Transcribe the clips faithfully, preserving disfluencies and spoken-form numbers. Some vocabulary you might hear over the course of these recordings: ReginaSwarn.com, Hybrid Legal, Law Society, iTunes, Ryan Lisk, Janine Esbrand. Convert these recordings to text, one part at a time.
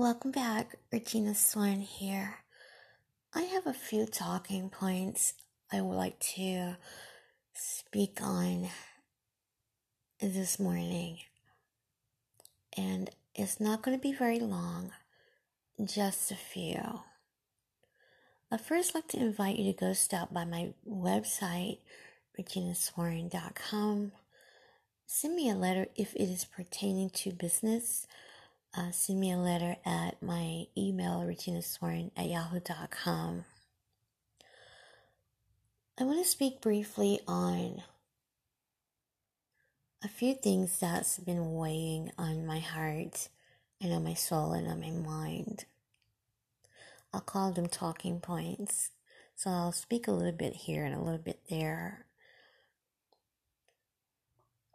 Welcome back, Regina Swarn here. I have a few talking points I would like to speak on this morning. And it's not going to be very long, just a few. I'd first like to invite you to go stop by my website, Regina Swarn dot com. Send me a letter if it is pertaining to business. Uh, send me a letter at my email, Regina Swarn at yahoo dot com. I want to speak briefly on a few things that's been weighing on my heart and on my soul and on my mind. I'll call them talking points. So I'll speak a little bit here and a little bit there.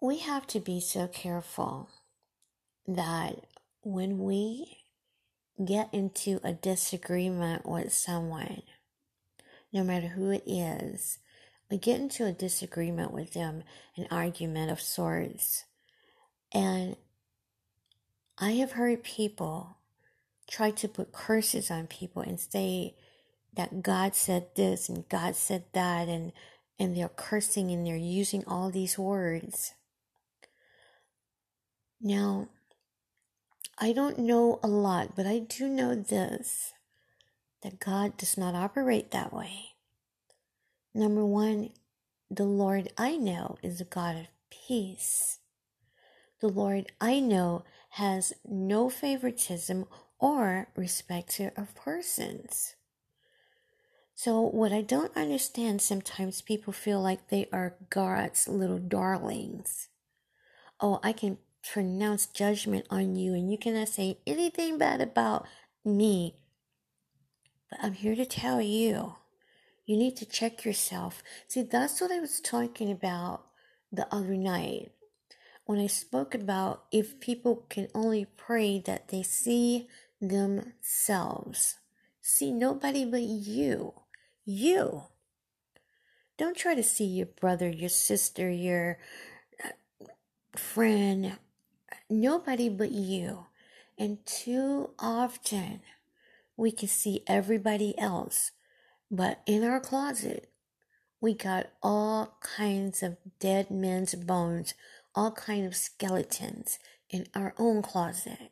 We have to be so careful that when we get into a disagreement with someone, no matter who it is, we get into a disagreement with them, an argument of sorts. And I have heard people try to put curses on people and say that God said this and God said that, and, and they're cursing and they're using all these words. Now, I don't know a lot, but I do know this, that God does not operate that way. Number one, the Lord I know is a God of peace. The Lord I know has no favoritism or respecter of persons. So what I don't understand, sometimes people feel like they are God's little darlings. Oh, I can pronounce judgment on you and you cannot say anything bad about me. But I'm here to tell you, you need to check yourself. See, that's what I was talking about the other night when I spoke about if people can only pray that they see themselves. See nobody but you. You. Don't try to see your brother, your sister, your friend. Nobody but you. And too often we can see everybody else, but in our closet we got all kinds of dead men's bones, all kinds of skeletons in our own closet.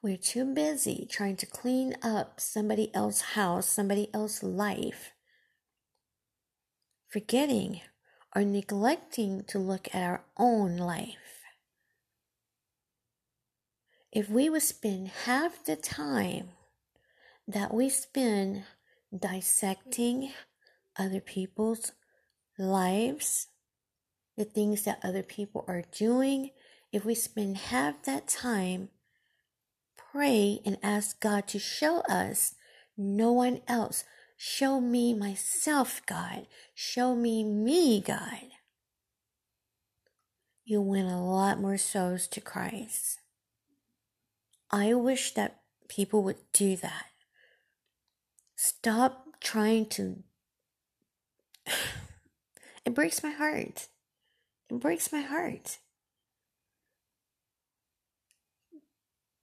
We're too busy trying to clean up somebody else's house, somebody else's life, forgetting or neglecting to look at our own life. If we would spend half the time that we spend dissecting other people's lives, the things that other people are doing, if we spend half that time, pray and ask God to show us no one else. Show me myself, God. Show me me, God. You'll win a lot more souls to Christ. I wish that people would do that. Stop trying to... It breaks my heart. It breaks my heart.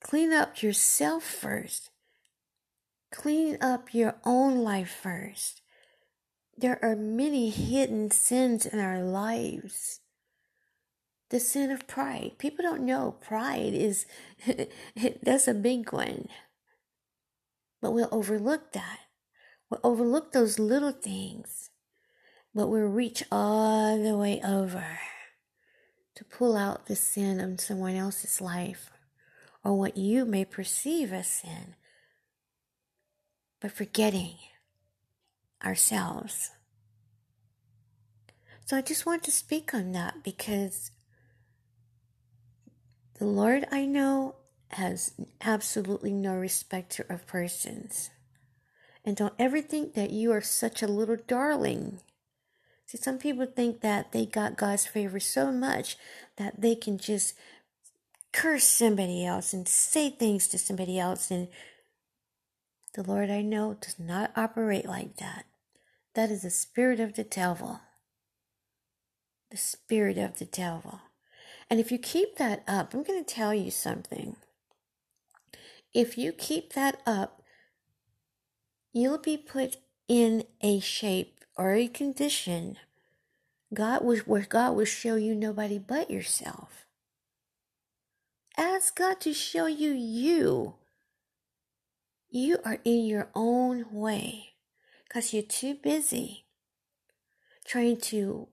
Clean up yourself first. Clean up your own life first. There are many hidden sins in our lives. The sin of pride. People don't know pride is, that's a big one. But we'll overlook that. We'll overlook those little things. But we'll reach all the way over to pull out the sin of someone else's life or what you may perceive as sin. But forgetting ourselves. So I just want to speak on that because the Lord I know has absolutely no respecter of persons. And don't ever think that you are such a little darling. See, some people think that they got God's favor so much that they can just curse somebody else and say things to somebody else. And the Lord I know does not operate like that. That is the spirit of the devil. The spirit of the devil. And if you keep that up, I'm going to tell you something. If you keep that up, you'll be put in a shape or a condition God will, where God will show you nobody but yourself. Ask God to show you you. You are in your own way because you're too busy trying to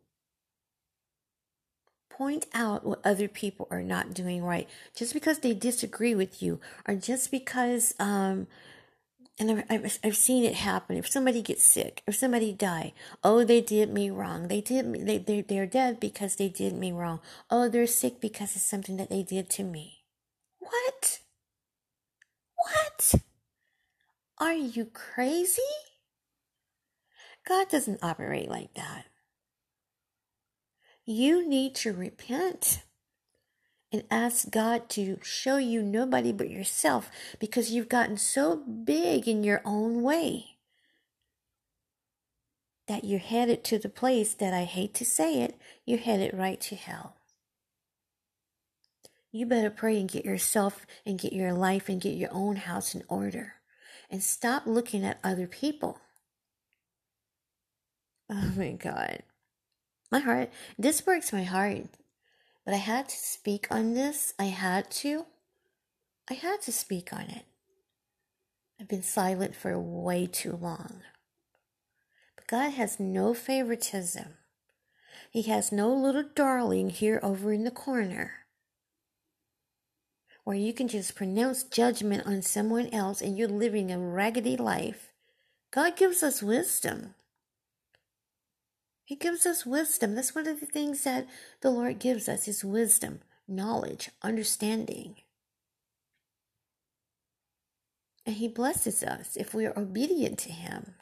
point out what other people are not doing right. Just because they disagree with you, or just because, um, and I've, I've seen it happen. If somebody gets sick, if somebody die, oh, they did me wrong. They did me, they, they're, they're dead because they did me wrong. Oh, they're sick because of something that they did to me. What? What? Are you crazy? God doesn't operate like that. You need to repent and ask God to show you nobody but yourself, because you've gotten so big in your own way that you're headed to the place that, I hate to say it, you're headed right to hell. You better pray and get yourself and get your life and get your own house in order, and stop looking at other people. Oh my God. My heart, this breaks my heart, but I had to speak on this. I had to, I had to speak on it. I've been silent for way too long. But God has no favoritism. He has no little darling here over in the corner where you can just pronounce judgment on someone else and you're living a raggedy life. God gives us wisdom. He gives us wisdom. That's one of the things that the Lord gives us is wisdom, knowledge, understanding. And He blesses us if we are obedient to Him.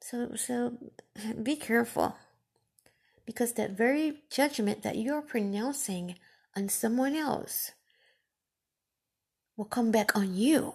So, so be careful, because that very judgment that you're pronouncing on someone else will come back on you.